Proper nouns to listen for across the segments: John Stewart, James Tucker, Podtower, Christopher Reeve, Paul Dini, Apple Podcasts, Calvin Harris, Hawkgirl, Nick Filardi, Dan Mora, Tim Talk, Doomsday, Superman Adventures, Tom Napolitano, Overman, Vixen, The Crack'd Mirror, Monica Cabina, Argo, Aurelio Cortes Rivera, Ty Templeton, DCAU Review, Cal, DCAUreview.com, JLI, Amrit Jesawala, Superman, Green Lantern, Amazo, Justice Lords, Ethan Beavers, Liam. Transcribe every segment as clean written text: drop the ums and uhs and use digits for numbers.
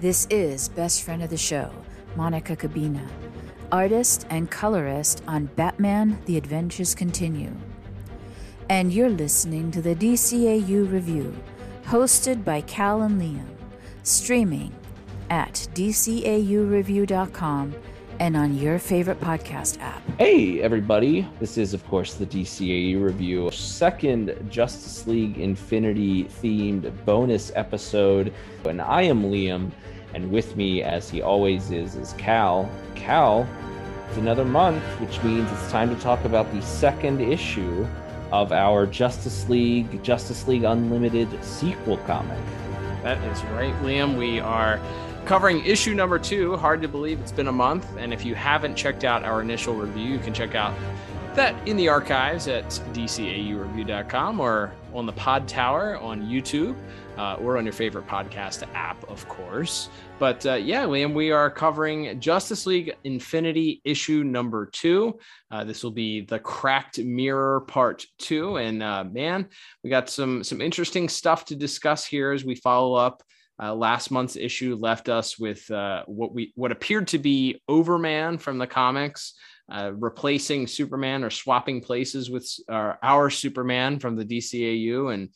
This is best friend of the show, Monica Cabina, artist and colorist on Batman The Adventures Continue. And you're listening to the DCAU Review, hosted by Cal and Liam, streaming at DCAUreview.com and on your favorite podcast app. Hey, everybody. This is, of course, the DCAU Review, second Justice League Infinity-themed bonus episode. And I am Liam, and with me, as he always is Cal. Cal, it's another month, which means it's time to talk about the second issue of our Justice League Unlimited sequel comic. That is right, Liam. We are covering issue number 2. Hard to believe it's been a month, and if you haven't checked out our initial review, you can check out that in the archives at DCAUreview.com or on the Podtower on YouTube or on your favorite podcast app, of course. But yeah, Liam, we are covering Justice League Infinity issue number 2. This will be the Cracked Mirror part 2, and man, we got some interesting stuff to discuss here as we follow up. Last month's issue left us with what appeared to be Overman from the comics, replacing Superman or swapping places with our Superman from the DCAU. And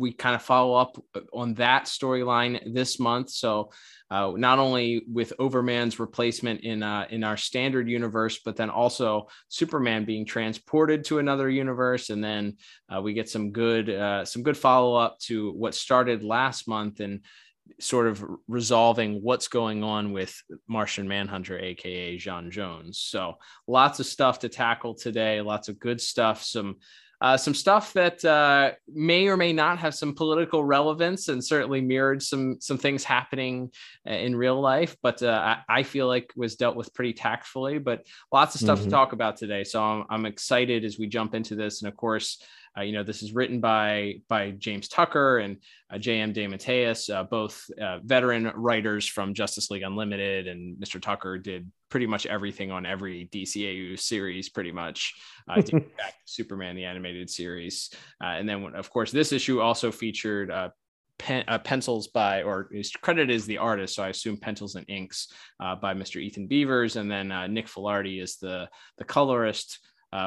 we kind of follow up on that storyline this month. So not only with Overman's replacement in our standard universe, but then also Superman being transported to another universe. And then we get some good follow up to what started last month and sort of resolving what's going on with Martian Manhunter, aka J'onn J'onzz. So lots of stuff to tackle today. Lots of good stuff. Some stuff that may or may not have some political relevance and certainly mirrored some things happening in real life, but I feel like was dealt with pretty tactfully, but lots of stuff to talk about today. So I'm excited as we jump into this. And of course, this is written by James Tucker and J.M. DeMatteis, both veteran writers from Justice League Unlimited. And Mr. Tucker did pretty much everything on every DCAU series, pretty much. Back to Superman, the animated series. And then, of course, this issue also featured pencils by, or is credited as the artist, so I assume pencils and inks by Mr. Ethan Beavers. And then Nick Filardi is the colorist,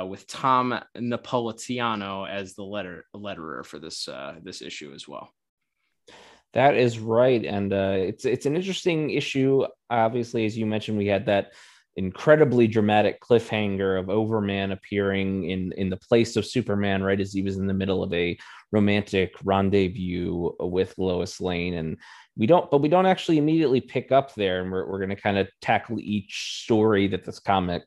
with Tom Napolitano as the letterer for this issue as well. That is right, and it's an interesting issue. Obviously, as you mentioned, we had that incredibly dramatic cliffhanger of Overman appearing in the place of Superman right as he was in the middle of a romantic rendezvous with Lois Lane, and we don't actually immediately pick up there, and we're going to kind of tackle each story that this comic.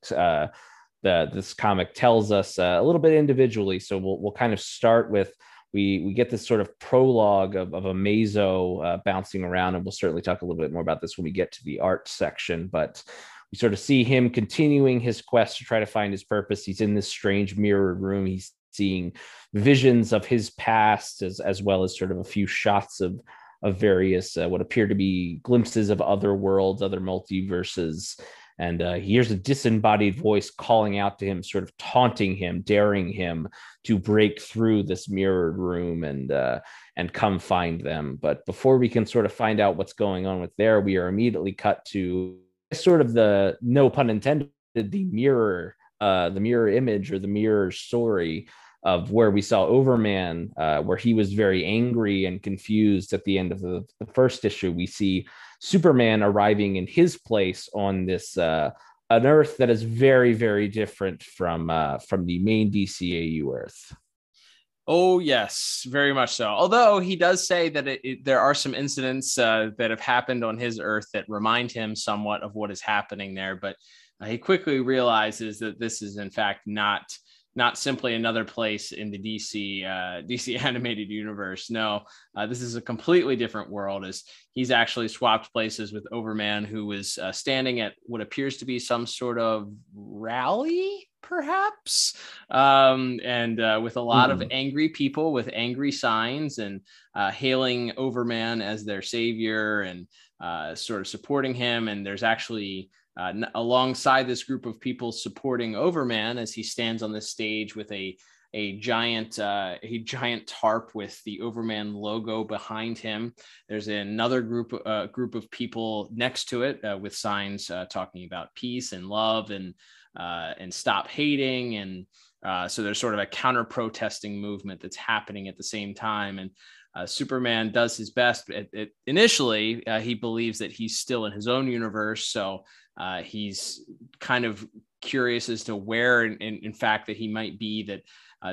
This comic tells us a little bit individually. So we'll kind of start with, we get this sort of prologue of Amazo bouncing around, and we'll certainly talk a little bit more about this when we get to the art section, but we sort of see him continuing his quest to try to find his purpose. He's in this strange mirrored room. He's seeing visions of his past as well as sort of a few shots of various what appear to be glimpses of other worlds, other multiverses. And he hears a disembodied voice calling out to him, sort of taunting him, daring him to break through this mirrored room and come find them. But before we can sort of find out what's going on with there, we are immediately cut to sort of the, no pun intended, the mirror image or the mirror story of where we saw Overman, where he was very angry and confused at the end of the first issue. We see Superman arriving in his place on this an Earth that is very, very different from the main DCAU Earth. Oh, yes, very much so. Although he does say that there are some incidents that have happened on his Earth that remind him somewhat of what is happening there. But he quickly realizes that this is, in fact, not not simply another place in the DC animated universe. No, this is a completely different world, as he's actually swapped places with Overman, who was standing at what appears to be some sort of rally, perhaps, and with a lot of angry people with angry signs and hailing Overman as their savior and sort of supporting him. And there's actually alongside this group of people supporting Overman as he stands on this stage with a giant tarp with the Overman logo behind him. There's another group of people next to it with signs talking about peace and love and stop hating. And so there's sort of a counter-protesting movement that's happening at the same time. And Superman does his best. Initially, he believes that he's still in his own universe, so he's kind of curious as to where, in fact, that he might be. That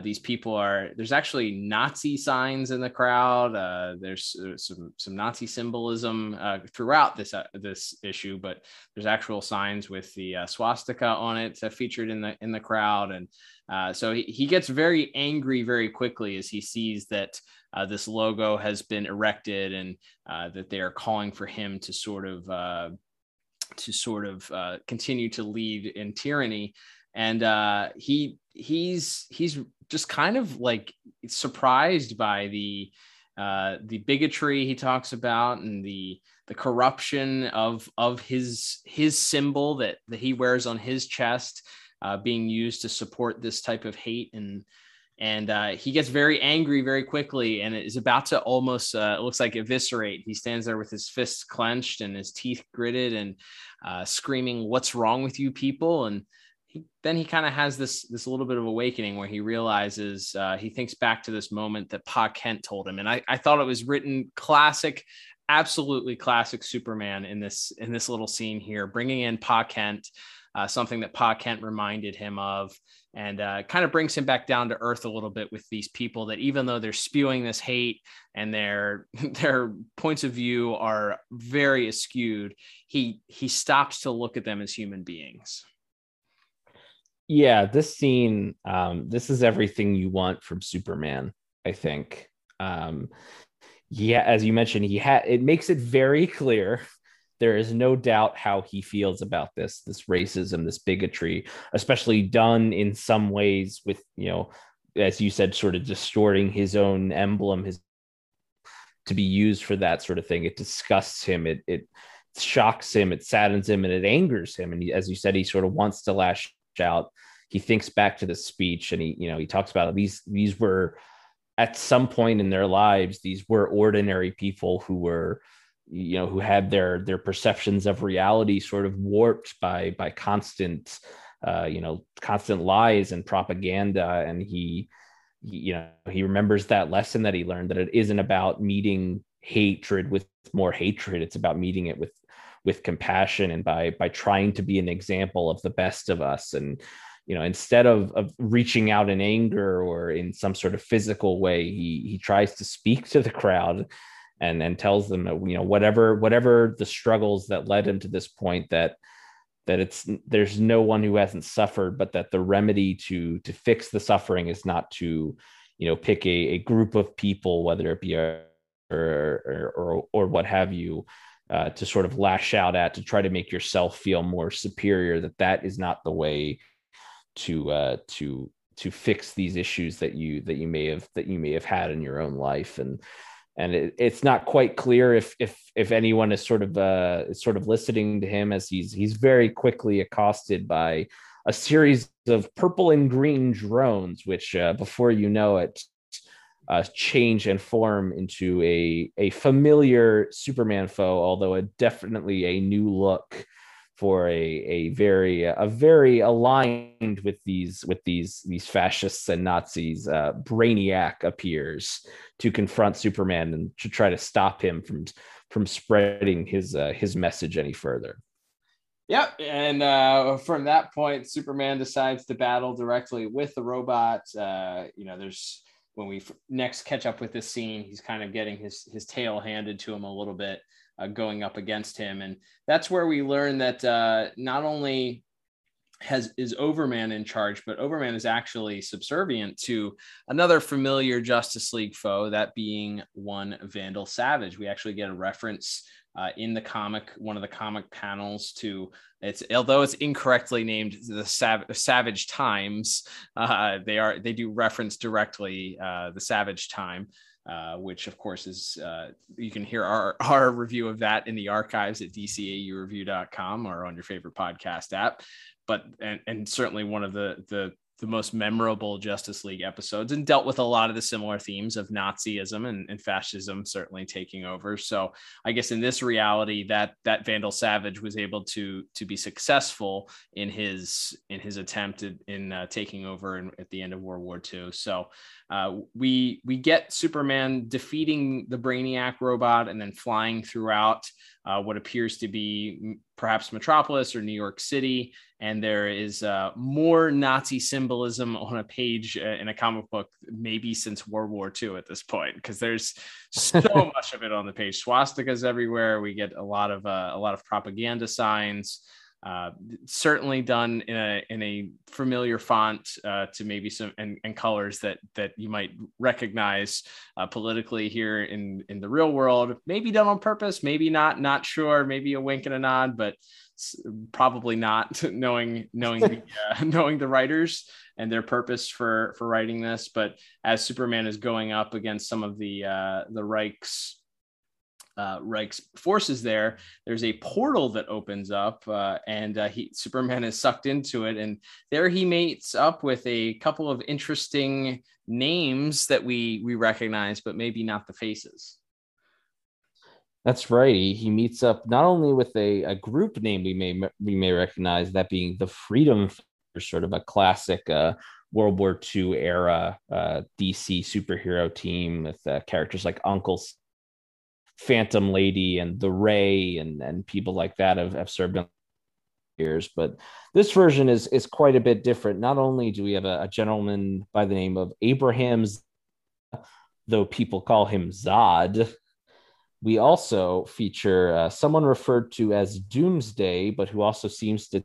these people are. There's actually Nazi signs in the crowd. There's some Nazi symbolism throughout this issue, but there's actual signs with the swastika on it featured in the crowd, and so he gets very angry very quickly as he sees that this logo has been erected and that they are calling for him to sort of continue to lead in tyranny. And he's just kind of like surprised by the bigotry he talks about and the corruption of his symbol that he wears on his chest being used to support this type of hate. And he gets very angry very quickly and is about to almost, it looks like, eviscerate. He stands there with his fists clenched and his teeth gritted and screaming, "What's wrong with you people?" And then he kind of has this little bit of awakening where he realizes, he thinks back to this moment that Pa Kent told him. And I thought it was written classic, absolutely classic Superman in this little scene here, bringing in Pa Kent, something that Pa Kent reminded him of. And kind of brings him back down to earth a little bit with these people that, even though they're spewing this hate and their points of view are very askewed, he stops to look at them as human beings. Yeah, this scene, this is everything you want from Superman, I think. Yeah, as you mentioned, it makes it very clear. There is no doubt how he feels about this racism, this bigotry, especially done in some ways with, as you said, sort of distorting his own emblem, to be used for that sort of thing. It disgusts him. It shocks him. It saddens him, and it angers him. And he, as you said, he sort of wants to lash out. He thinks back to the speech, and he talks about these were, at some point in their lives, these were ordinary people who were, who had their perceptions of reality sort of warped by constant, constant lies and propaganda. And he remembers that lesson that he learned, that it isn't about meeting hatred with more hatred. It's about meeting it with compassion and by trying to be an example of the best of us. And, instead of reaching out in anger or in some sort of physical way, he tries to speak to the crowd and tells them that, whatever the struggles that led him to this point, that there's no one who hasn't suffered, but that the remedy to fix the suffering is not to, pick a group of people, whether it be or what have you, to sort of lash out at, to try to make yourself feel more superior. That is not the way to fix these issues that you may have had in your own life. And it's not quite clear if anyone is sort of listening to him, as he's very quickly accosted by a series of purple and green drones, which before you know it, change and form into a familiar Superman foe, although definitely a new look for a very aligned with these fascists and Nazis. Brainiac appears to confront Superman and to try to stop him from spreading his message any further. Yep, and from that point, Superman decides to battle directly with the robot. When we next catch up with this scene, he's kind of getting his tail handed to him a little bit, going up against him. And that's where we learn that not only is Overman in charge, but Overman is actually subservient to another familiar Justice League foe, that being one Vandal Savage. We actually get a reference in the comic, one of the comic panels, to it's, although it's incorrectly named the Savage Times, they do reference directly the Savage Time, which of course is, you can hear our review of that in the archives at DCAUreview.com or on your favorite podcast app. But, and certainly one of the most memorable Justice League episodes, and dealt with a lot of the similar themes of Nazism and fascism certainly taking over. So I guess in this reality that Vandal Savage was able to be successful in his attempt in taking over at the end of World War II. So we get Superman defeating the Brainiac robot and then flying throughout what appears to be perhaps Metropolis or New York City. And there is more Nazi symbolism on a page in a comic book, maybe since World War II at this point, because there's so much of it on the page. Swastikas everywhere. We get a lot of propaganda signs, certainly done in a familiar font to maybe some and colors that you might recognize politically here in the real world. Maybe done on purpose, maybe not sure. Maybe a wink and a nod, but probably not, knowing knowing the writers and their purpose for writing this. But as Superman is going up against some of the Reich's forces, there's a portal that opens up and Superman is sucked into it, and there he mates up with a couple of interesting names that we recognize, but maybe not the faces. That's right. He meets up not only with a group name we may recognize, that being the Freedom Fighters, sort of a classic World War II era DC superhero team with characters like Uncle Phantom Lady and the Ray and people like that have served in years. But this version is quite a bit different. Not only do we have a gentleman by the name of Abraham, though people call him Zod, we also feature someone referred to as Doomsday, but who also seems to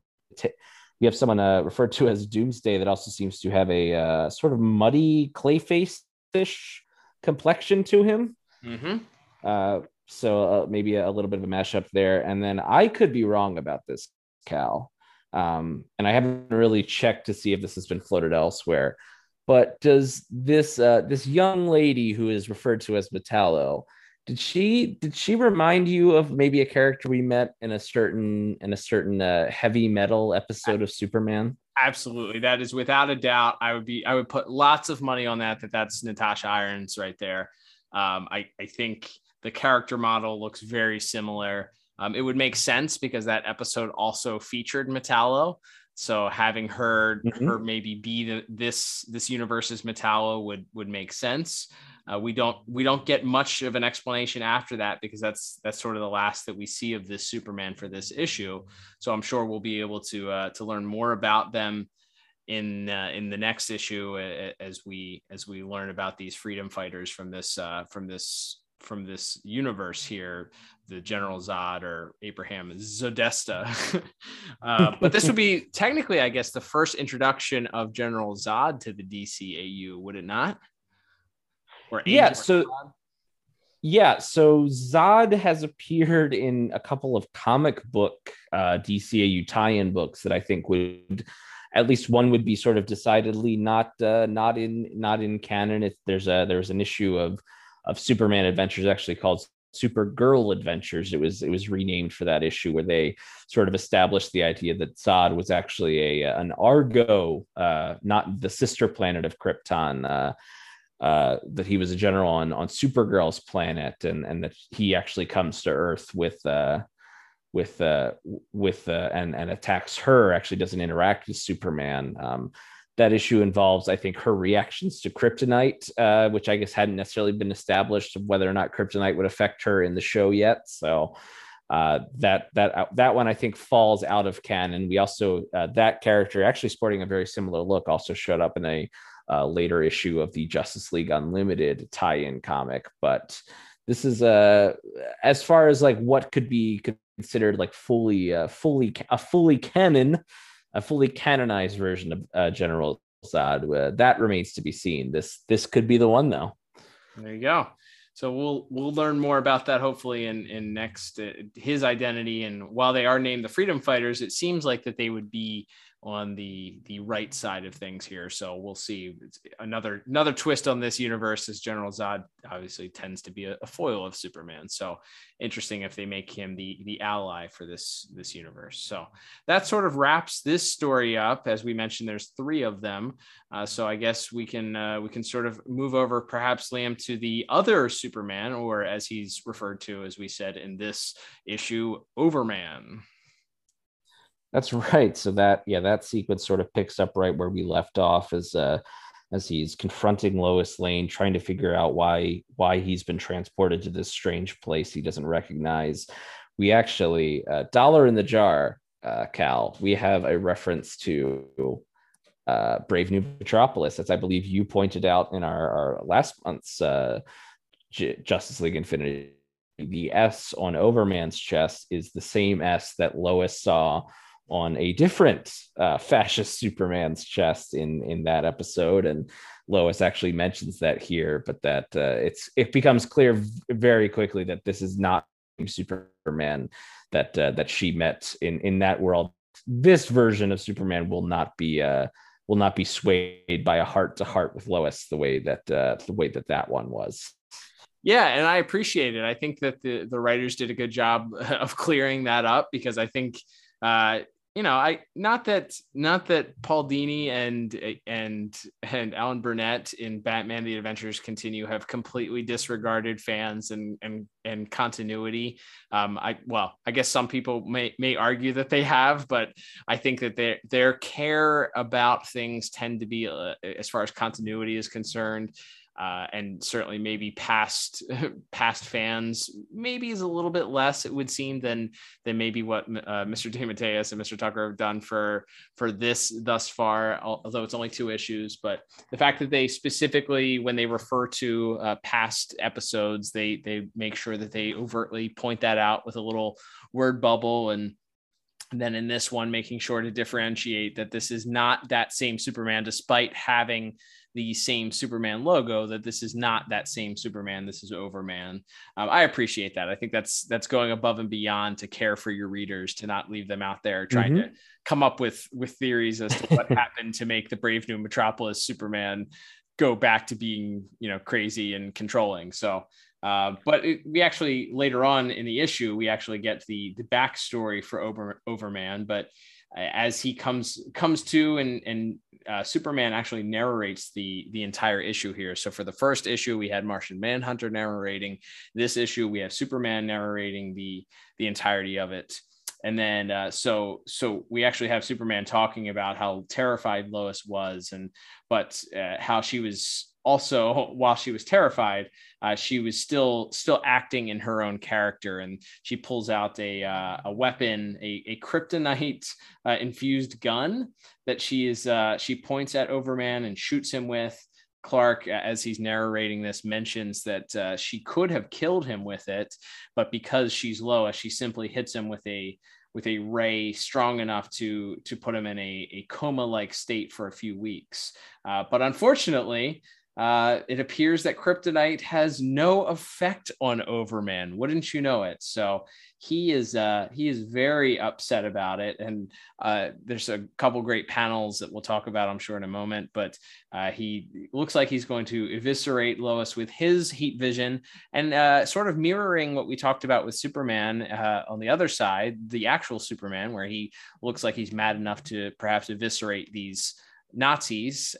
we have someone referred to as Doomsday that also seems to have a sort of muddy Clayface-ish complexion to him. Mm-hmm. So maybe a little bit of a mashup there. And then I could be wrong about this, Cal. And I haven't really checked to see if this has been floated elsewhere, but does this young lady who is referred to as Metallo, did she remind you of maybe a character we met in a certain heavy metal episode of Superman? Absolutely. That is without a doubt. I would put lots of money on that. That's Natasha Irons right there. I think the character model looks very similar. It would make sense because that episode also featured Metallo. So having her maybe be this universe's Metallo would make sense. We don't get much of an explanation after that, because that's sort of the last that we see of this Superman for this issue. So I'm sure we'll be able to learn more about them in the next issue as we learn about these Freedom Fighters from this universe here, the General Zod or Abraham Zodesta. But this would be technically, I guess, the first introduction of General Zod to the DCAU, would it not? Or yeah, so Zod? Yeah, so Zod has appeared in a couple of comic book DCAU tie-in books that I think would. At least one would be sort of decidedly not in canon. There was an issue of Superman Adventures actually called Supergirl Adventures. It was renamed for that issue, where they sort of established the idea that Zod was actually an Argo, not the sister planet of Krypton. That he was a general on Supergirl's planet, and that he actually comes to Earth and attacks her, actually doesn't interact with Superman. That issue involves, I think, her reactions to kryptonite, which I guess hadn't necessarily been established whether or not kryptonite would affect her in the show yet. So that one I think falls out of canon. We also that character, actually sporting a very similar look, also showed up in a later issue of the Justice League Unlimited tie-in comic. But this is as far as like what could be considered like fully canon a fully canonized version of General Zod. That remains to be seen. This could be the one, though. There you go. So we'll learn more about that, hopefully, in next his identity. And while they are named the Freedom Fighters, it seems like that they would be on the right side of things here. So we'll see. It's another twist on this universe, as General Zod obviously tends to be a foil of Superman. So interesting if they make him the ally for this universe. So that sort of wraps this story up. As we mentioned, there's three of them. So I guess we can sort of move over perhaps, Liam, to the other Superman, or as he's referred to, as we said in this issue, Overman. That's right. So that sequence sort of picks up right where we left off as he's confronting Lois Lane, trying to figure out why he's been transported to this strange place he doesn't recognize. We actually, dollar in the jar, Cal, we have a reference to Brave New Metropolis, as I believe you pointed out in our last month's Justice League Infinity. The S on Overman's chest is the same S that Lois saw on a different fascist Superman's chest in that episode. And Lois actually mentions that here, but that it becomes clear very quickly that this is not Superman that she met in that world. This version of Superman will not be swayed by a heart to heart with Lois the way that one was. Yeah, and I appreciate it. I think that the writers did a good job of clearing that up, because I think, not that Paul Dini and Alan Burnett in Batman The Adventures Continue have completely disregarded fans and continuity. I guess some people may argue that they have, but I think that their care about things tend to be, as far as continuity is concerned, and certainly maybe past fans maybe is a little bit less, it would seem, than maybe what Mr. DeMatteis and Mr. Tucker have done for this thus far, although it's only two issues. But the fact that they specifically, when they refer to past episodes, they make sure that they overtly point that out with a little word bubble. And then in this one, making sure to differentiate that this is not that same Superman, despite having the same Superman logo, that this is not that same Superman. This is Overman. I appreciate that. I think that's going above and beyond to care for your readers, to not leave them out there trying to come up with theories as to what happened to make the Brave New Metropolis Superman go back to being, crazy and controlling. So, we actually, later on in the issue, we actually get the backstory for Overman, but as he comes to and Superman actually narrates the entire issue here. So for the first issue, we had Martian Manhunter narrating. This issue, we have Superman narrating the entirety of it. And then so we actually have Superman talking about how terrified Lois was, but how she was. Also, while she was terrified, she was still acting in her own character, and she pulls out a weapon, a kryptonite infused gun that she points at Overman and shoots him with. Clark, as he's narrating this, mentions that she could have killed him with it, but because she's Lois, she simply hits him with a ray strong enough to put him in a coma-like state for a few weeks. But unfortunately, it appears that kryptonite has no effect on Overman. Wouldn't you know it? So he is very upset about it. And there's a couple great panels that we'll talk about, I'm sure, in a moment. But he looks like he's going to eviscerate Lois with his heat vision, and sort of mirroring what we talked about with Superman on the other side, the actual Superman, where he looks like he's mad enough to perhaps eviscerate these Nazis.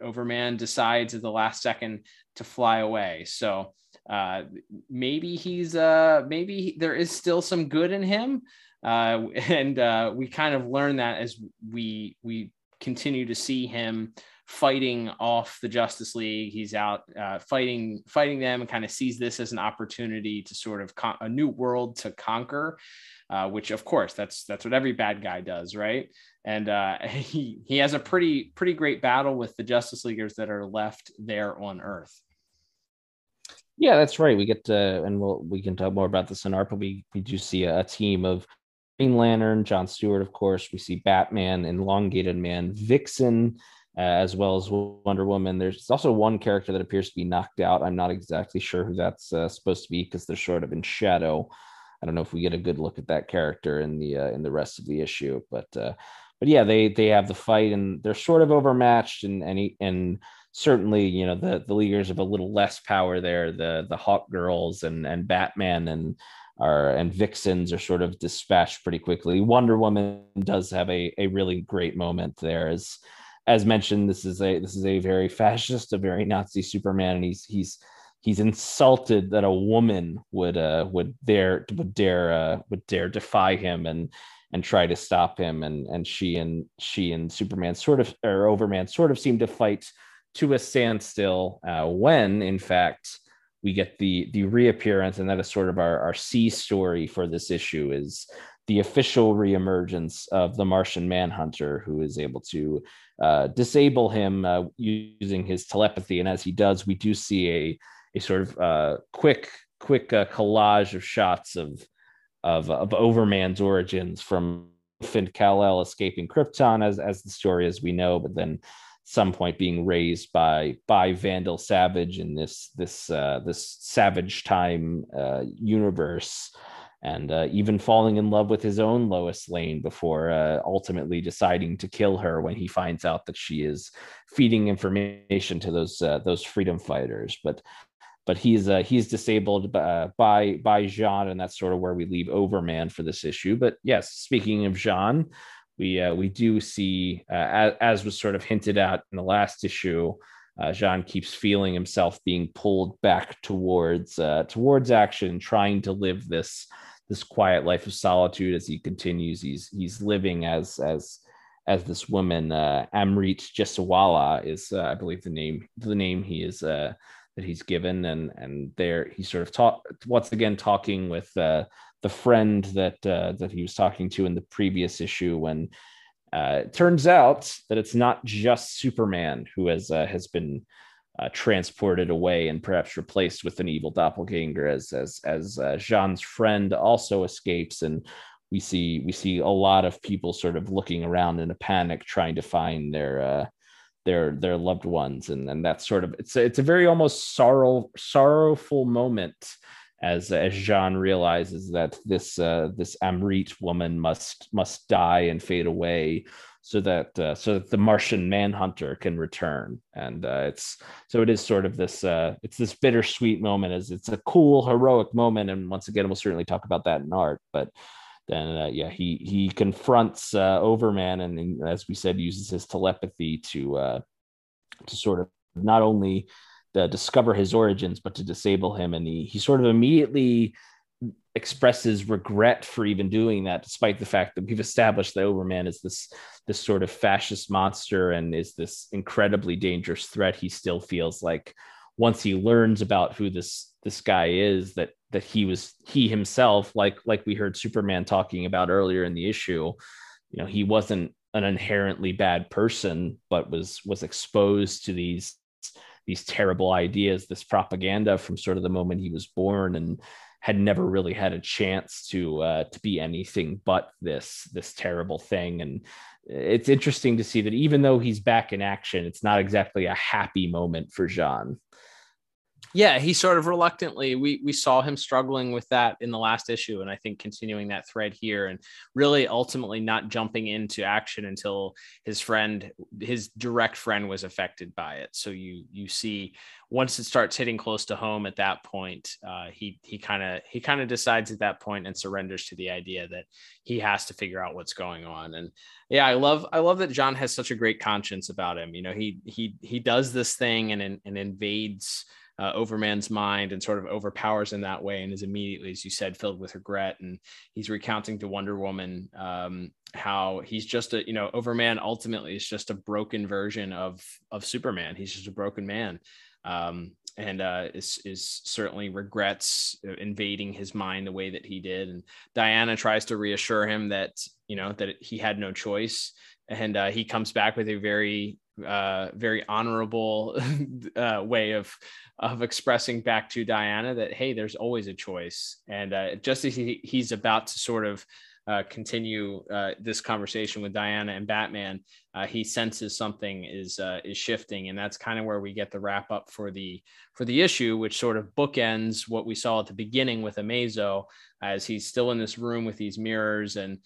Overman decides at the last second to fly away. So maybe maybe there is still some good in him, and we kind of learn that as we continue to see him fighting off the Justice League. He's out fighting them, and kind of sees this as an opportunity to sort of a new world to conquer, which of course that's what every bad guy does, right? And he has a pretty great battle with the Justice Leaguers that are left there on Earth. Yeah, that's right. We get to, and we can talk more about this in ARP, but we do see a team of Green Lantern, John Stewart, of course. We see Batman, Elongated Man, Vixen, as well as Wonder Woman. There's also one character that appears to be knocked out. I'm not exactly sure who that's supposed to be because they're sort of in shadow. I don't know if we get a good look at that character in the rest of the issue, but yeah, they have the fight and they're sort of overmatched, and certainly, you know, the leaguers have a little less power there. The Hawk Girls and Batman and Vixens are sort of dispatched pretty quickly. Wonder Woman does have a really great moment there. As mentioned, this is a very fascist, a very Nazi Superman, and he's insulted that a woman would dare defy him and try to stop him, and she and Superman sort of, or Overman sort of, seem to fight to a standstill when in fact we get the reappearance, and that is sort of our C story for this issue, is the official reemergence of the Martian Manhunter, who is able to disable him using his telepathy. And as he does, we do see a sort of quick collage of shots of Overman's origins, from infant Kal-El escaping Krypton, as the story as we know, but then some point being raised by Vandal Savage in this Savage Time universe, and even falling in love with his own Lois Lane before ultimately deciding to kill her when he finds out that she is feeding information to those Freedom Fighters. But he's disabled by J'onn, and that's sort of where we leave Overman for this issue. But yes, speaking of J'onn, we do see, as was sort of hinted at in the last issue, J'onn keeps feeling himself being pulled back towards action, trying to live this quiet life of solitude. As he continues, he's living as this woman, Amrit Jesawala is, I believe, the name he is that he's given, and there he sort of talking with the friend that he was talking to in the previous issue, when it turns out that it's not just Superman who has been transported away and perhaps replaced with an evil doppelganger, as Jean's friend also escapes, and we see a lot of people sort of looking around in a panic, trying to find their loved ones, and that's sort of, it's a very almost sorrowful moment as J'onn realizes that this Amrit woman must die and fade away, so that the Martian Manhunter can return. And it is sort of this it's this bittersweet moment, as it's a cool heroic moment, and once again we'll certainly talk about that in art. But then he confronts Overman, and as we said, uses his telepathy to sort of not only discover his origins, but to disable him. And he sort of immediately expresses regret for even doing that, despite the fact that we've established that Overman is this sort of fascist monster and is this incredibly dangerous threat. He still feels like, once he learns about who this guy is, that he himself, like we heard Superman talking about earlier in the issue, you know, he wasn't an inherently bad person, but was exposed to these terrible ideas, this propaganda, from sort of the moment he was born, and had never really had a chance to be anything but this terrible thing. And it's interesting to see that even though he's back in action, it's not exactly a happy moment for J'onn. Yeah, he sort of reluctantly, we saw him struggling with that in the last issue, and I think continuing that thread here, and really ultimately not jumping into action until his direct friend was affected by it. So you see, once it starts hitting close to home at that point, he kind of decides at that point and surrenders to the idea that he has to figure out what's going on. And yeah, I love that J'onn has such a great conscience about him. You know, he does this thing and invades Overman's mind and sort of overpowers in that way, and is immediately, as you said, filled with regret. And he's recounting to Wonder Woman how he's just Overman ultimately is just a broken version of Superman. He's just a broken man, and is certainly regrets invading his mind the way that he did. And Diana tries to reassure him that he had no choice, and he comes back with a very honorable way of expressing back to Diana that, hey, there's always a choice. And just as he's about to sort of continue this conversation with Diana and Batman, he senses something is shifting, and that's kind of where we get the wrap up for the issue, which sort of bookends what we saw at the beginning with Amazo, as he's still in this room with these mirrors, and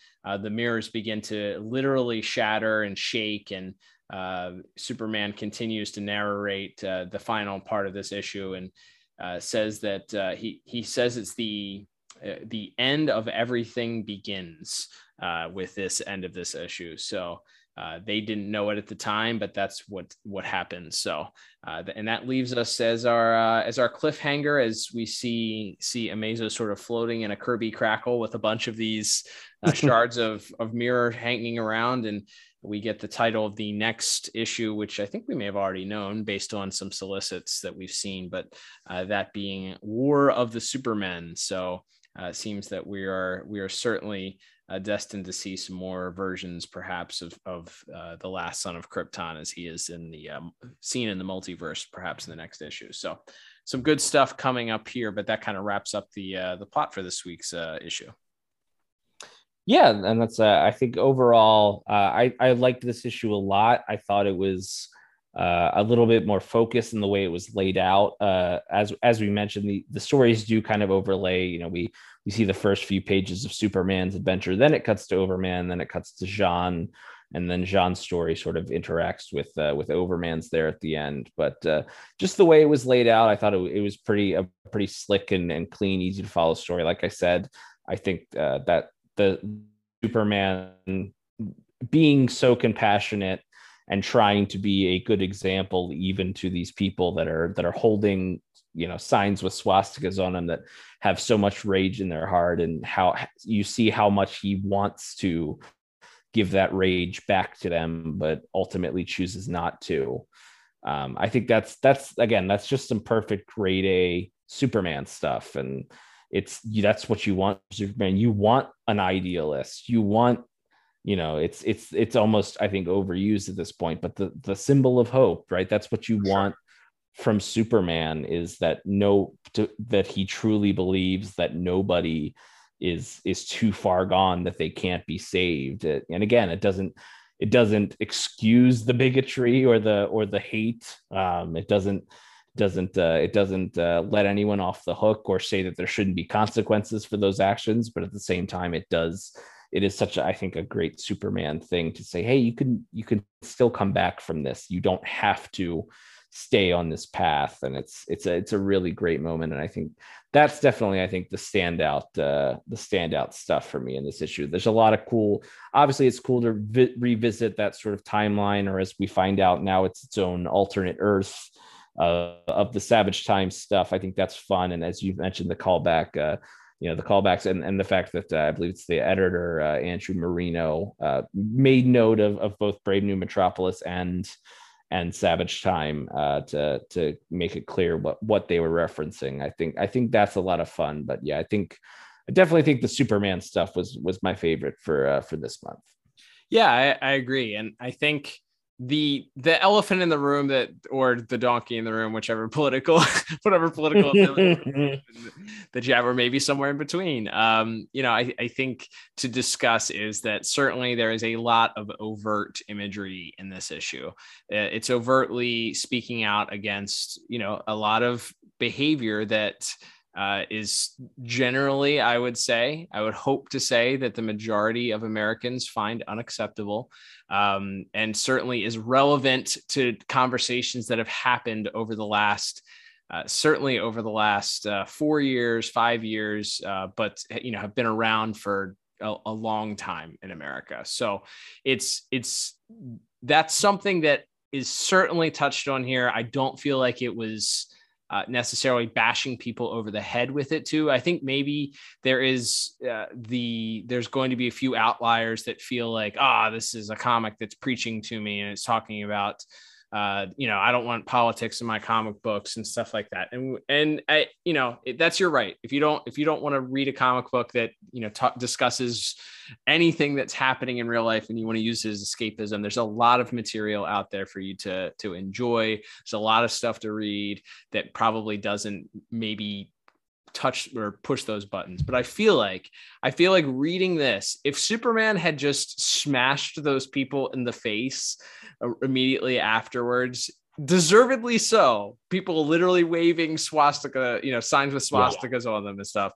the mirrors begin to literally shatter and shake, and Superman continues to narrate the final part of this issue, and says that he says it's the end of everything begins with this end of this issue. So they didn't know it at the time, but that's what happened. So and that leaves us as our cliffhanger, as we see Amazo sort of floating in a Kirby crackle with a bunch of these shards of mirror hanging around, and we get the title of the next issue, which I think we may have already known based on some solicits that we've seen, but that being War of the Supermen. So it seems that we are certainly destined to see some more versions, perhaps of the last son of Krypton, as he is in the scene in the multiverse, perhaps in the next issue. So some good stuff coming up here, but that kind of wraps up the plot for this week's issue. Yeah, and that's I think overall I liked this issue a lot. I thought it was a little bit more focused in the way it was laid out. As we mentioned, the stories do kind of overlay. You know, we see the first few pages of Superman's adventure, then it cuts to Overman, then it cuts to J'onn, and then J'onn's story sort of interacts with Overman's there at the end. But just the way it was laid out, I thought it was pretty slick and clean, easy to follow story. Like I said, I think that the Superman being so compassionate and trying to be a good example, even to these people that are holding, you know, signs with swastikas on them that have so much rage in their heart, and how you see how much he wants to give that rage back to them, but ultimately chooses not to. I think that's just some perfect grade A Superman stuff. And that's what you want, Superman. You want an idealist. You want, you know, it's almost, I think, overused at this point, but the symbol of hope, right? That's what you want from Superman, is that he truly believes that nobody is too far gone, that they can't be saved. And again, it doesn't excuse the bigotry or the hate. It doesn't let anyone off the hook or say that there shouldn't be consequences for those actions, but at the same time it is such I think a great Superman thing to say, hey, you can still come back from this, you don't have to stay on this path. And it's a really great moment, and I think that's definitely the standout stuff for me in this issue. There's a lot of cool, obviously it's cool to revisit that sort of timeline, or as we find out now, it's its own alternate Earth of the Savage Time stuff. I think that's fun, and as you've mentioned, the callbacks and the fact that I believe it's the editor Andrew Marino made note of both Brave New Metropolis and Savage Time to make it clear what they were referencing. I think that's a lot of fun, but yeah, I definitely think the Superman stuff was my favorite for this month. Yeah, I agree, and I think the elephant in the room, that, or the donkey in the room, whatever political that you have, or maybe somewhere in between, I think to discuss is that certainly there is a lot of overt imagery in this issue. It's overtly speaking out against, you know, a lot of behavior that is generally, I would hope to say that the majority of Americans find unacceptable, and certainly is relevant to conversations that have happened over the last 4 years, 5 years, but, you know, have been around for a long time in America. So that's something that is certainly touched on here. I don't feel like it was necessarily bashing people over the head with it too. I think maybe there is there's going to be a few outliers that feel like, this is a comic that's preaching to me, and it's talking about, I don't want politics in my comic books and stuff like that. And I, you know, that's your right. If you don't want to read a comic book that, you know, discusses anything that's happening in real life, and you want to use it as escapism, there's a lot of material out there for you to enjoy. There's a lot of stuff to read that probably doesn't maybe touch or push those buttons. But I feel like reading this, if Superman had just smashed those people in the face immediately afterwards, deservedly so, people literally waving swastika, you know, signs with swastikas on them and stuff,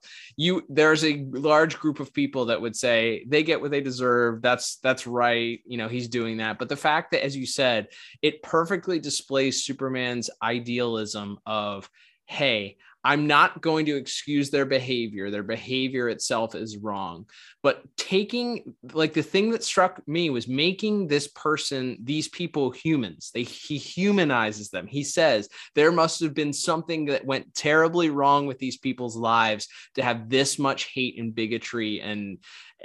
there's a large group of people that would say they get what they deserve. That's right, you know, he's doing that. But the fact that, as you said, it perfectly displays Superman's idealism of, hey, I'm not going to excuse their behavior. Their behavior itself is wrong. But taking, like, the thing that struck me was making this person, these people, humans. He humanizes them. He says there must have been something that went terribly wrong with these people's lives to have this much hate and bigotry and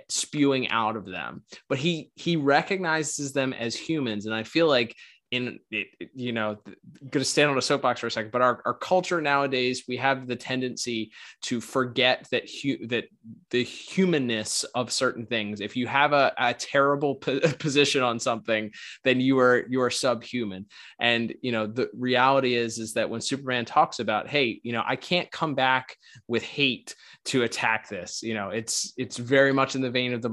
spewing out of them. But he recognizes them as humans. And I feel like, you know, going to stand on a soapbox for a second, but our culture nowadays, we have the tendency to forget that that the humanness of certain things. If you have a terrible position on something, then you are subhuman. And, you know, the reality is that when Superman talks about, hey, you know, I can't come back with hate to attack this, you know, it's very much in the vein of the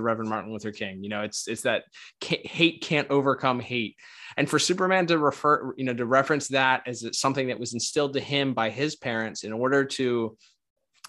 Reverend Martin Luther King. You know, it's that hate can't overcome hate. And for Superman to reference that as something that was instilled to him by his parents in order to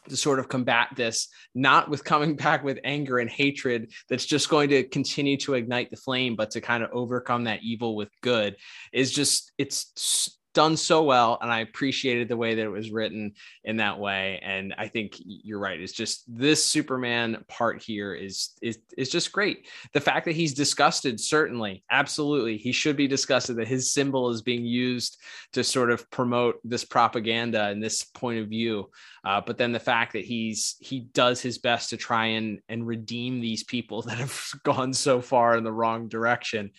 sort of combat this, not with coming back with anger and hatred that's just going to continue to ignite the flame, but to kind of overcome that evil with good, is just, it's done so well. And I appreciated the way that it was written in that way. And I think you're right. It's just, this Superman part here is just great. The fact that he's disgusted, certainly, absolutely, he should be disgusted that his symbol is being used to sort of promote this propaganda and this point of view. But then the fact that he does his best to try and redeem these people that have gone so far in the wrong direction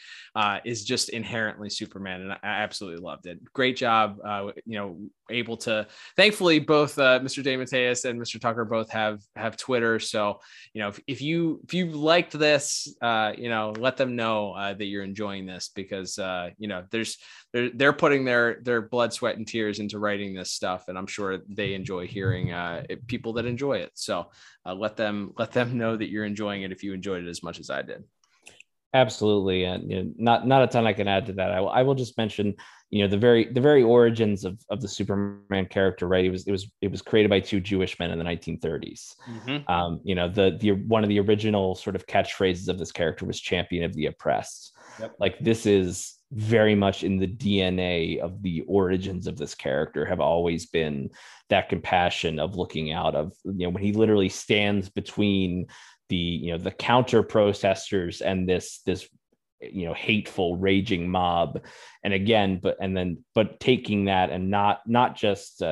is just inherently Superman. And I absolutely loved it. Great job. You know, able to, thankfully, both Mr. DeMatteis and Mr. Tucker both have Twitter. So, you know, if you liked this, you know, let them know that you're enjoying this, because, you know, they're putting their blood, sweat, and tears into writing this stuff. And I'm sure they enjoy hearing people that enjoy it. So let them know that you're enjoying it if you enjoyed it as much as I did. Absolutely. And, you know, not a ton I can add to that. I will just mention, you know, the very origins of the Superman character, right? It was created by two Jewish men in the 1930s. Mm-hmm. You know, the one of the original sort of catchphrases of this character was "champion of the oppressed." Yep. Like, this is very much in the DNA of the origins of this character, have always been that compassion of looking out of, you know, when he literally stands between the, you know, the counter protesters and this, you know, hateful, raging mob. And again, but taking that and not just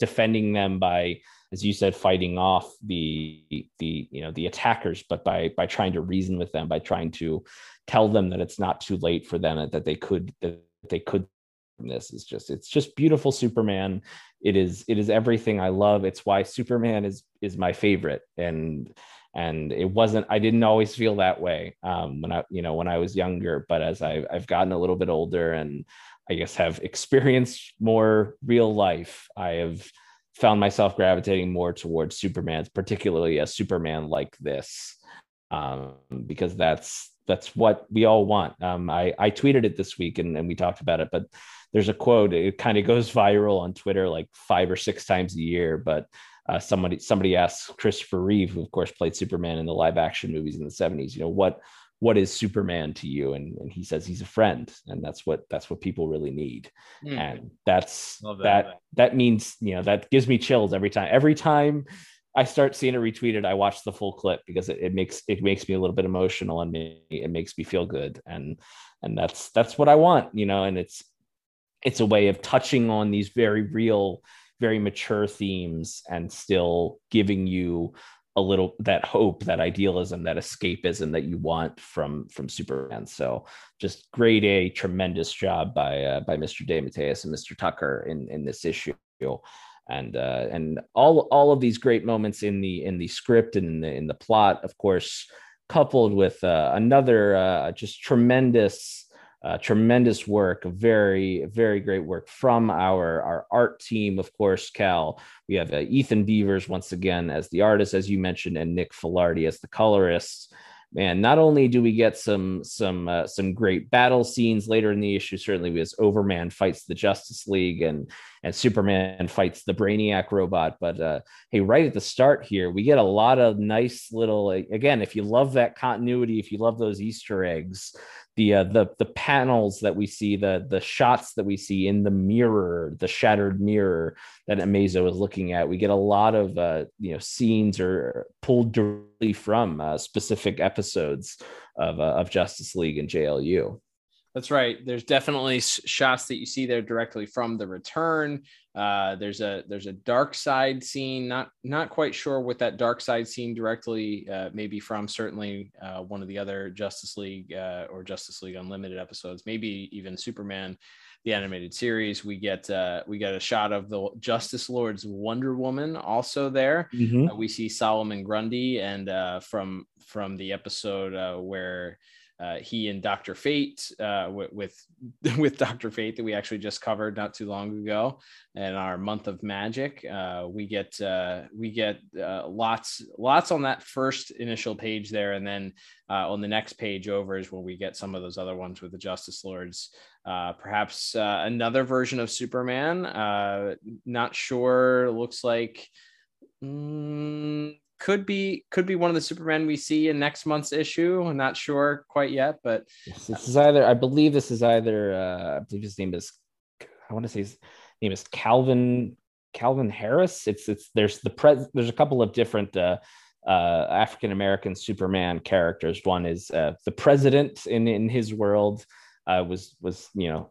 defending them by, as you said, fighting off the you know, the attackers, but by trying to reason with them, by trying to tell them that it's not too late for them, that they could. This is just, it's just beautiful Superman. It is everything I love. It's why Superman is my favorite. And it wasn't, I didn't always feel that way when I was younger, but as I've gotten a little bit older and I guess have experienced more real life, I have found myself gravitating more towards Superman, particularly a Superman like this, because that's what we all want. I tweeted it this week and we talked about it, but there's a quote, it kind of goes viral on Twitter like 5 or 6 times a year, but somebody asks Christopher Reeve, who of course played Superman in the live action movies in the 70s, you know, what is Superman to you? And he says he's a friend, and that's what people really need. Mm. And that means, you know, that gives me chills every time I start seeing it retweeted. I watch the full clip because it makes me a little bit emotional, and it makes me feel good. And that's what I want, you know, and it's a way of touching on these very real, very mature themes and still giving you a little, that hope, that idealism, that escapism that you want from Superman. So just grade A, tremendous job by Mr. DeMatteis and Mr. Tucker in this issue. And all of these great moments in the script and in the plot, of course, coupled with another just tremendous Tremendous work, very, very great work from our art team. Of course, Cal, we have Ethan Beavers once again as the artist, as you mentioned, and Nick Filardi as the colorist. Man, not only do we get some great battle scenes later in the issue, certainly as Overman fights the Justice League and Superman fights the Brainiac robot, but hey, right at the start here, we get a lot of nice little, again, if you love that continuity, if you love those Easter eggs, the panels that we see, the shots that we see in the mirror, the shattered mirror that Amazo is looking at, we get a lot of scenes or pulled directly from specific episodes of Justice League and JLU. That's right. There's definitely shots that you see there directly from The Return. There's a dark side scene. Not quite sure what that dark side scene directly maybe from. Certainly one of the other Justice League or Justice League Unlimited episodes. Maybe even Superman, the animated series. We get a shot of the Justice Lords, Wonder Woman also there. Mm-hmm. We see Solomon Grundy and from the episode where. He and Dr. Fate with Dr. Fate that we actually just covered not too long ago in our month of magic. We get lots on that first initial page there, and then on the next page over is when we get some of those other ones with the Justice Lords. Perhaps another version of Superman. Not sure. Looks like. Could be one of the Superman we see in next month's issue. I'm not sure quite yet, but this is either. I believe his name is. I want to say his name is Calvin Harris. It's there's a couple of different African American Superman characters. One is the president in his world was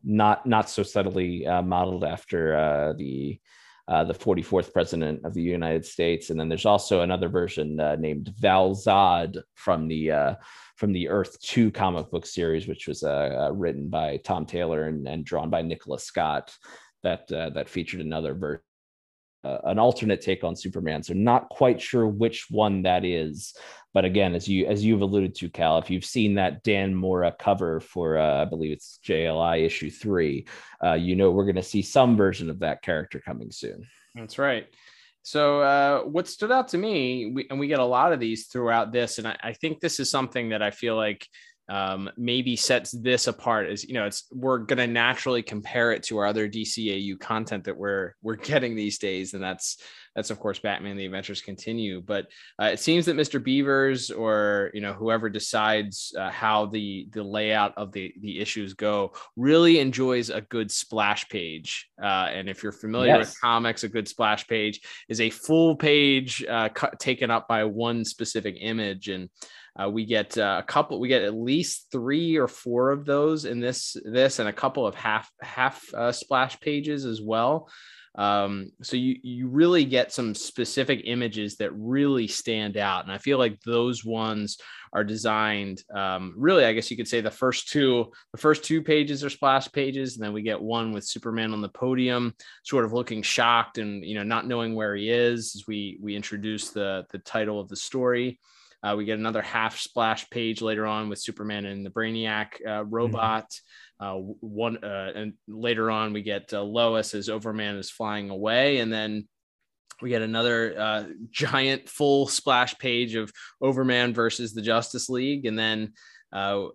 not so subtly modeled after the 44th president of the United States, and then there's also another version named Vandal Savage from the Earth 2 comic book series, which was written by Tom Taylor and drawn by Nicola Scott, that featured another version, an alternate take on Superman. So not quite sure which one that is, but again, as you've alluded to, Cal, if you've seen that Dan Mora cover for I believe it's JLI issue 3, we're going to see some version of that character coming soon. That's right. So what stood out to me, we get a lot of these throughout this, and I think this is something that I feel like maybe sets this apart is, we're going to naturally compare it to our other DCAU content that we're getting these days. And that's of course, Batman, The Adventures Continue, but it seems that Mr. Beavers or, whoever decides how the layout of the issues go really enjoys a good splash page. And if you're familiar with comics, a good splash page is a full page taken up by one specific image. And we get at least 3 or 4 of those in this and a couple of half splash pages as well. So you really get some specific images that really stand out. And I feel like those ones are designed really, I guess you could say the first two pages are splash pages. And then we get one with Superman on the podium, sort of looking shocked and, not knowing where he is as we introduce the title of the story. We get another half splash page later on with Superman and the Brainiac robot. And later on we get Lois as Overman is flying away, and then we get another giant full splash page of Overman versus the Justice League, and then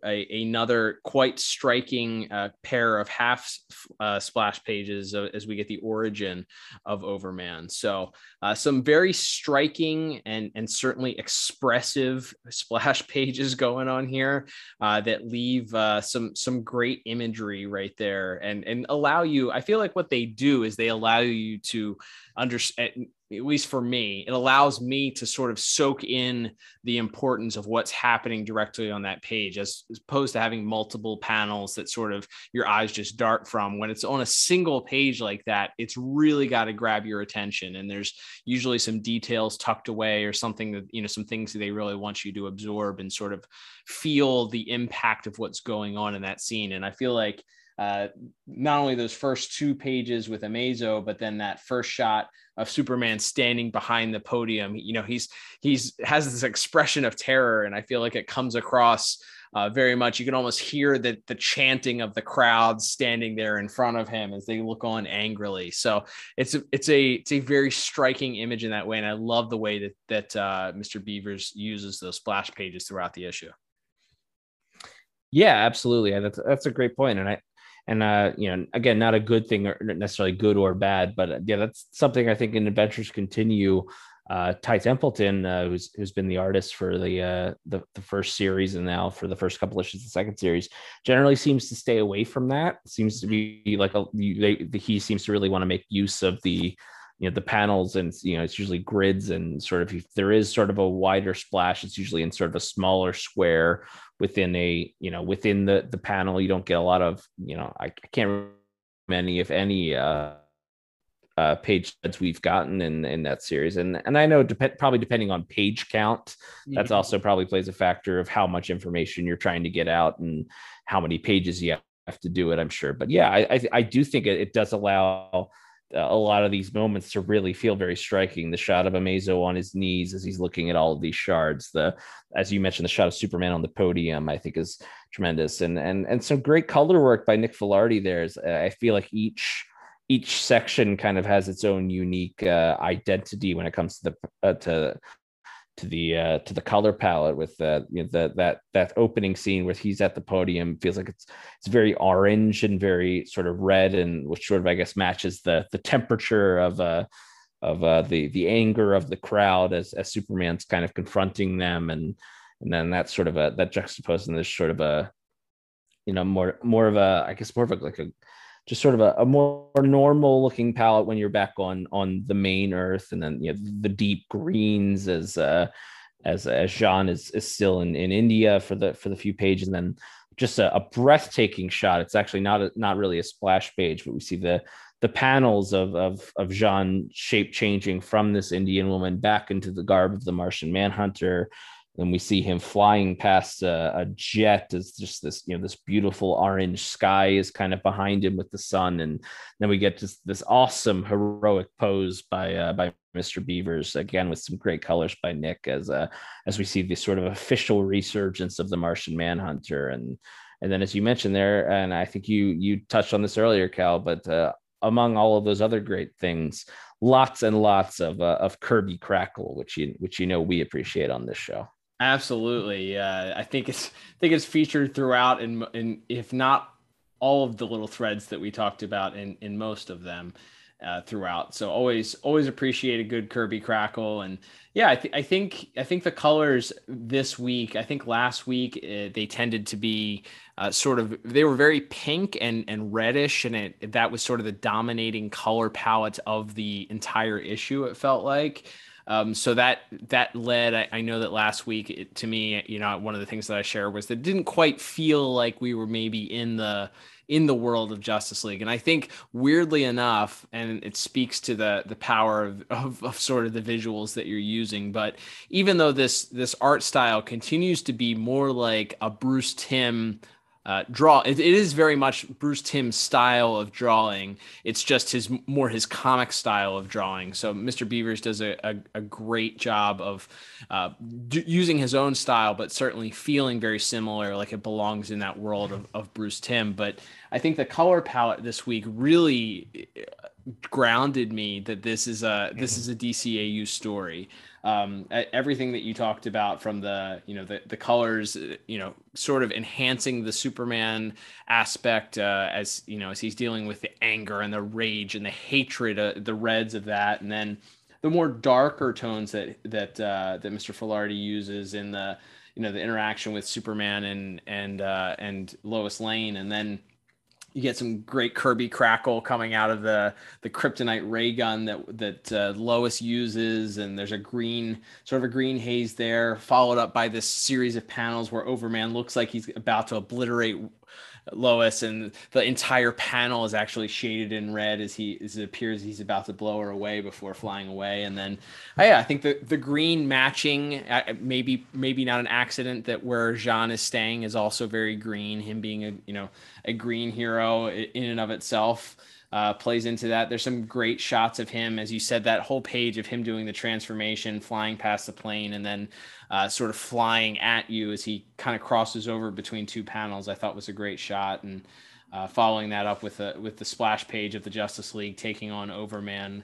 another quite striking pair of half splash pages as we get the origin of Overman. So some very striking and certainly expressive splash pages going on here that leave some great imagery right there and allow you, I feel like what they do is they allow you to understand, at least for me, it allows me to sort of soak in the importance of what's happening directly on that page, as opposed to having multiple panels that sort of your eyes just dart from. When it's on a single page like that, it's really got to grab your attention. And there's usually some details tucked away or something that, some things that they really want you to absorb and sort of feel the impact of what's going on in that scene. And I feel like not only those first 2 pages with Amazo, but then that first shot of Superman standing behind the podium, he's has this expression of terror. And I feel like it comes across very much. You can almost hear the chanting of the crowd standing there in front of him as they look on angrily. So it's a very striking image in that way. And I love the way that Mr. Beavers uses those splash pages throughout the issue. Yeah, absolutely. That's a great point. And again, not a good thing or necessarily good or bad, but yeah, that's something I think in Adventures Continue, Ty Templeton, who's been the artist for the first series and now for the first couple issues of the second series, generally seems to stay away from that. Seems to be like he seems to really want to make use of the panels, and it's usually grids, and sort of if there is sort of a wider splash, it's usually in sort of a smaller square within within the panel. You don't get a lot of I can't remember many, if any, page spreads we've gotten in that series, and I know probably depending on page count, that's also probably plays a factor of how much information you're trying to get out and how many pages you have to do it, I'm sure. But yeah, I do think it does allow a lot of these moments to really feel very striking. The shot of Amazo on his knees as he's looking at all of these shards, as you mentioned, the shot of Superman on the podium, I think is tremendous, and some great color work by Nick Filardi there. I feel like each section kind of has its own unique identity when it comes to the color palette. With that opening scene where he's at the podium, feels like it's very orange and very sort of red, and which sort of I guess matches the temperature of the anger of the crowd as Superman's kind of confronting them, and then that's sort of that juxtaposed in this sort of a more normal looking palette when you're back on the main Earth, and then the deep greens as J'onn is still in India for the few pages, and then just a breathtaking shot. It's actually not really a splash page, but we see the panels of J'onn shape changing from this Indian woman back into the garb of the Martian Manhunter. Then we see him flying past a jet as just this, this beautiful orange sky is kind of behind him with the sun. And then we get just this awesome heroic pose by Mr. Beavers, again, with some great colors by Nick as we see this sort of official resurgence of the Martian Manhunter. And then, as you mentioned there, and I think you touched on this earlier, Cal, but among all of those other great things, lots and lots of Kirby crackle, which we appreciate on this show. Absolutely. I think it's featured throughout, in if not all of the little threads that we talked about in most of them throughout. So always appreciate a good Kirby crackle. And yeah, I think the colors this week, I think last week they tended to be they were very pink and reddish, and that was sort of the dominating color palette of the entire issue, it felt like. So that led, I know that last week, to me, one of the things that I shared was that it didn't quite feel like we were maybe in the world of Justice League. And I think, weirdly enough, and it speaks to the power of sort of the visuals that you're using, but even though this art style continues to be more like a Bruce Timm draw, it is very much Bruce Timm's style of drawing. It's just his comic style of drawing. So Mr. Beavers does a great job of using his own style, but certainly feeling very similar, like it belongs in that world of Bruce Timm. But I think the color palette this week really grounded me that this is a DCAU story. Everything that you talked about, from the colors, sort of enhancing the Superman aspect, as he's dealing with the anger and the rage and the hatred, the reds of that, and then the more darker tones that Mr. Filardi uses in the interaction with Superman and Lois Lane, and then you get some great Kirby crackle coming out of the kryptonite ray gun that Lois uses, and there's a green haze there, followed up by this series of panels where Overman looks like he's about to obliterate Lois, and the entire panel is actually shaded in red as it appears he's about to blow her away before flying away. And then I think the green matching, maybe not an accident that where J'onn is staying is also very green, him being a green hero in and of itself. plays into that. There's some great shots of him, as you said, that whole page of him doing the transformation, flying past the plane, and then sort of flying at you as he kind of crosses over between two panels, I thought was a great shot. And following that up with the splash page of the Justice League taking on Overman,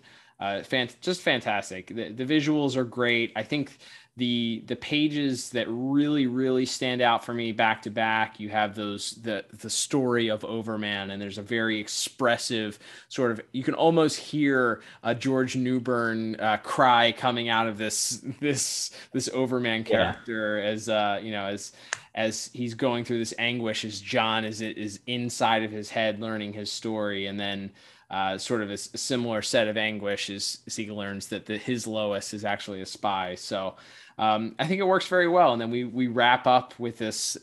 just fantastic. The visuals are great. I think the pages that really stand out for me back to back, you have those the story of Overman, and there's a very expressive sort of, you can almost hear a George Newbern cry coming out of this Overman character, as he's going through this anguish as J'onn is inside of his head learning his story, and then sort of a similar set of anguish as he learns that his Lois is actually a spy. So I think it works very well. And then we wrap up with this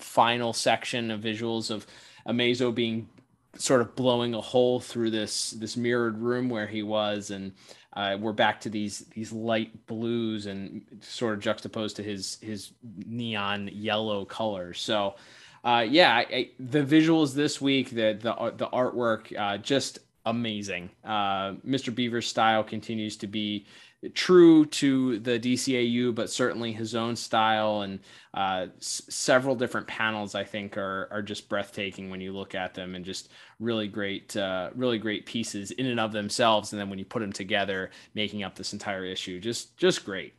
final section of visuals of Amazo being sort of blowing a hole through this mirrored room where he was, and we're back to these light blues and sort of juxtaposed to his neon yellow color. So the visuals this week, the artwork, just amazing. Mr. Beaver's style continues to be true to the DCAU, but certainly his own style, and several different panels I think are just breathtaking when you look at them, and just really great pieces in and of themselves. And then when you put them together, making up this entire issue, just great.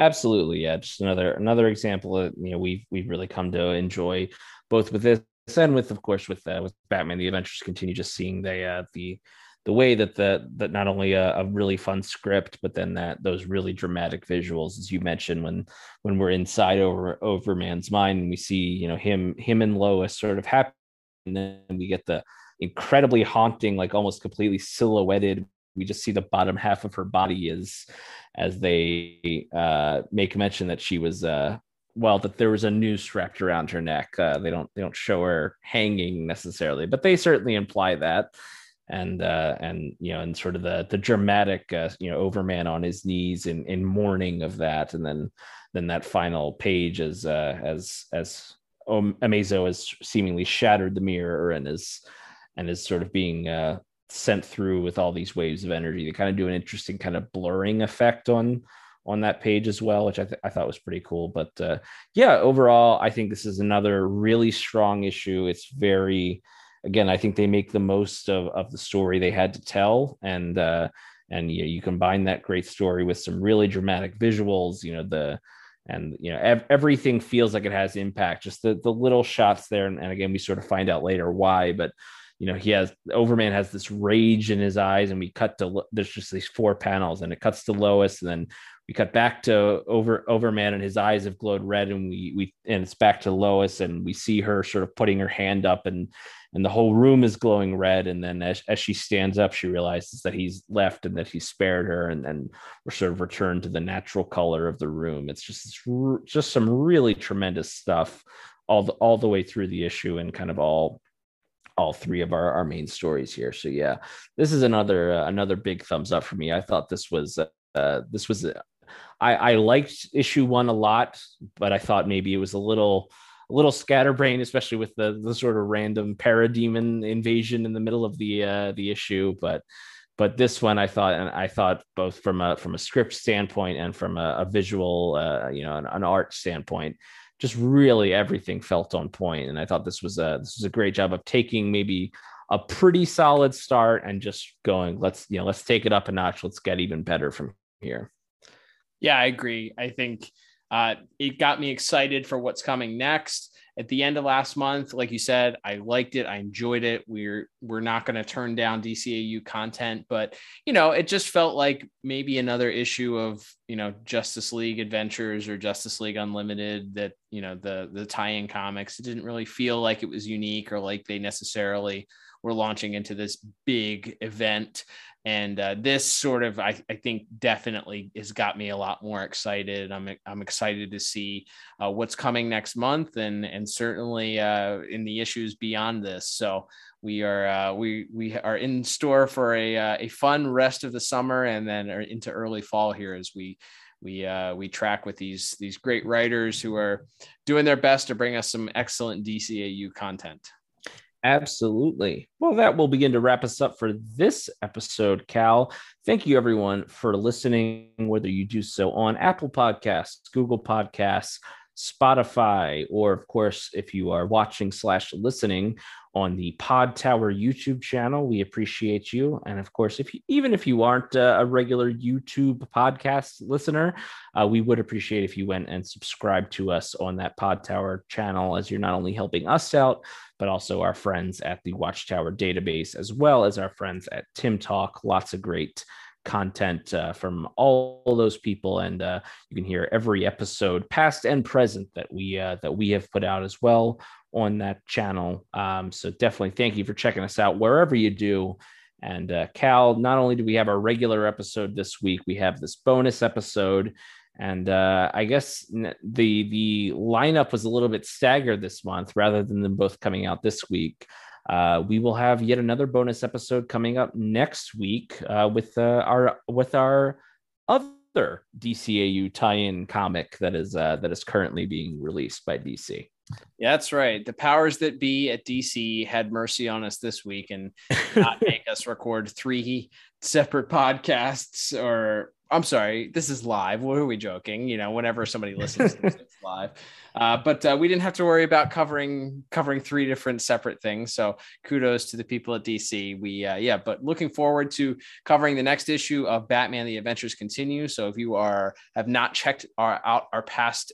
Absolutely. Yeah. Just another example of, we've really come to enjoy both with this and with Batman, The Adventures Continue, just seeing the way that that not only a really fun script, but then those really dramatic visuals, as you mentioned, when we're inside Overman's mind, and we see, him and Lois sort of happy, and then we get the incredibly haunting, like almost completely silhouetted. We just see the bottom half of her body as they make mention that she was that there was a noose wrapped around her neck. They don't show her hanging necessarily, but they certainly imply that. And sort of the dramatic, Overman on his knees in mourning of that. And then that final page as Amazo has seemingly shattered the mirror and is sort of being sent through with all these waves of energy. They kind of do an interesting kind of blurring effect on that page as well, which I thought was pretty cool. But overall, I think this is another really strong issue. It's very, again, I think they make the most of the story they had to tell, and you combine that great story with some really dramatic visuals. Everything feels like it has impact. Just the little shots there, and again, we sort of find out later why, but. Overman has this rage in his eyes, and we cut to, there's just these four panels, and it cuts to Lois, and then we cut back to Overman, and his eyes have glowed red, and and it's back to Lois, and we see her sort of putting her hand up, and the whole room is glowing red. And then as she stands up, she realizes that he's left and that he spared her, and then we're sort of returned to the natural color of the room. It's just some really tremendous stuff all the way through the issue, and kind of all three of our main stories here. So yeah, this is another big thumbs up for me. I thought I liked issue one a lot, but I thought maybe it was a little scatterbrained, especially with the sort of random parademon invasion in the middle of the issue. But this one, I thought both from a script standpoint and from a visual, an art standpoint, just really everything felt on point. And I thought this was a great job of taking maybe a pretty solid start and just going, let's take it up a notch. Let's get even better from here. Yeah, I agree. I think it got me excited for what's coming next. At the end of last month, like you said, I liked it. I enjoyed it. We're not going to turn down DCAU content, but it just felt like maybe another issue of Justice League Adventures or Justice League Unlimited, that the tie-in comics. It didn't really feel like it was unique or like they necessarily were launching into this big event. And this sort of, I think, definitely has got me a lot more excited. I'm excited to see what's coming next month, and certainly in the issues beyond this. So we are we are in store for a fun rest of the summer, and then into early fall here as we track with these great writers who are doing their best to bring us some excellent DCAU content. Absolutely. Well, that will begin to wrap us up for this episode, Cal. Thank you, everyone, for listening, whether you do so on Apple Podcasts, Google Podcasts, Spotify, or, of course, if you are watching / listening on the Podtower YouTube channel. We appreciate you. And, of course, even if you aren't a regular YouTube podcast listener, we would appreciate if you went and subscribed to us on that Podtower channel, as you're not only helping us out, but also our friends at the Watchtower database, as well as our friends at Tim Talk. Lots of great content from all those people, and you can hear every episode, past and present, that we have put out as well on that channel. So definitely thank you for checking us out wherever you do. And Cal, not only do we have our regular episode this week, we have this bonus episode, and I guess the lineup was a little bit staggered this month, rather than them both coming out this week. We will have yet another bonus episode coming up next week with our other DCAU tie-in comic that is currently being released by DC. Yeah, that's right. The powers that be at DC had mercy on us this week and not make us record 3 separate podcasts. Or, I'm sorry, this is live. What are we joking? You know, whenever somebody listens to this, it's live. But we didn't have to worry about covering 3 different separate things. So kudos to the people at DC. But looking forward to covering the next issue of Batman: The Adventures Continue. So if you have not checked out our past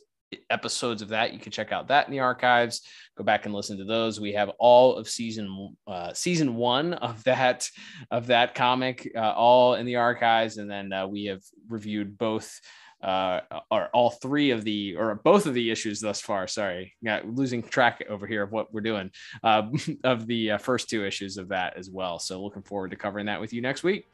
episodes of that, you can check out that in the archives. Go back and listen to those. We have all of season 1 of that comic all in the archives, and then we have reviewed both of the issues thus far. Sorry, losing track over here of what we're doing of the first 2 issues of that as well. So looking forward to covering that with you next week.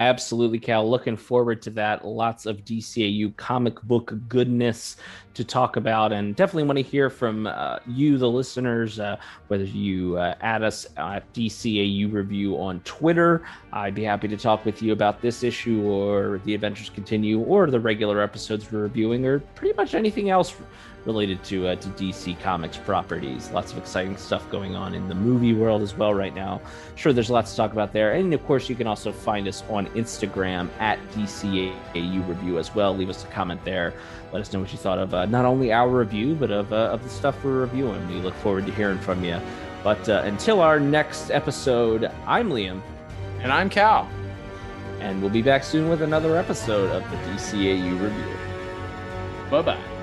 Absolutely, Cal. Looking forward to that. Lots of DCAU comic book goodness to talk about, and definitely want to hear from you, the listeners, whether you add us at DCAU Review on Twitter. I'd be happy to talk with you about this issue or The Adventures Continue or the regular episodes we're reviewing, or pretty much anything else related to DC Comics properties. Lots of exciting stuff going on in the movie world as well right now. Sure, there's lots to talk about there. And of course, you can also find us on Instagram at DCAU Review as well. Leave us a comment there. Let us know what you thought of not only our review, but of the stuff we're reviewing. We look forward to hearing from you. But until our next episode, I'm Liam. And I'm Cal. And we'll be back soon with another episode of the DCAU Review. Bye-bye.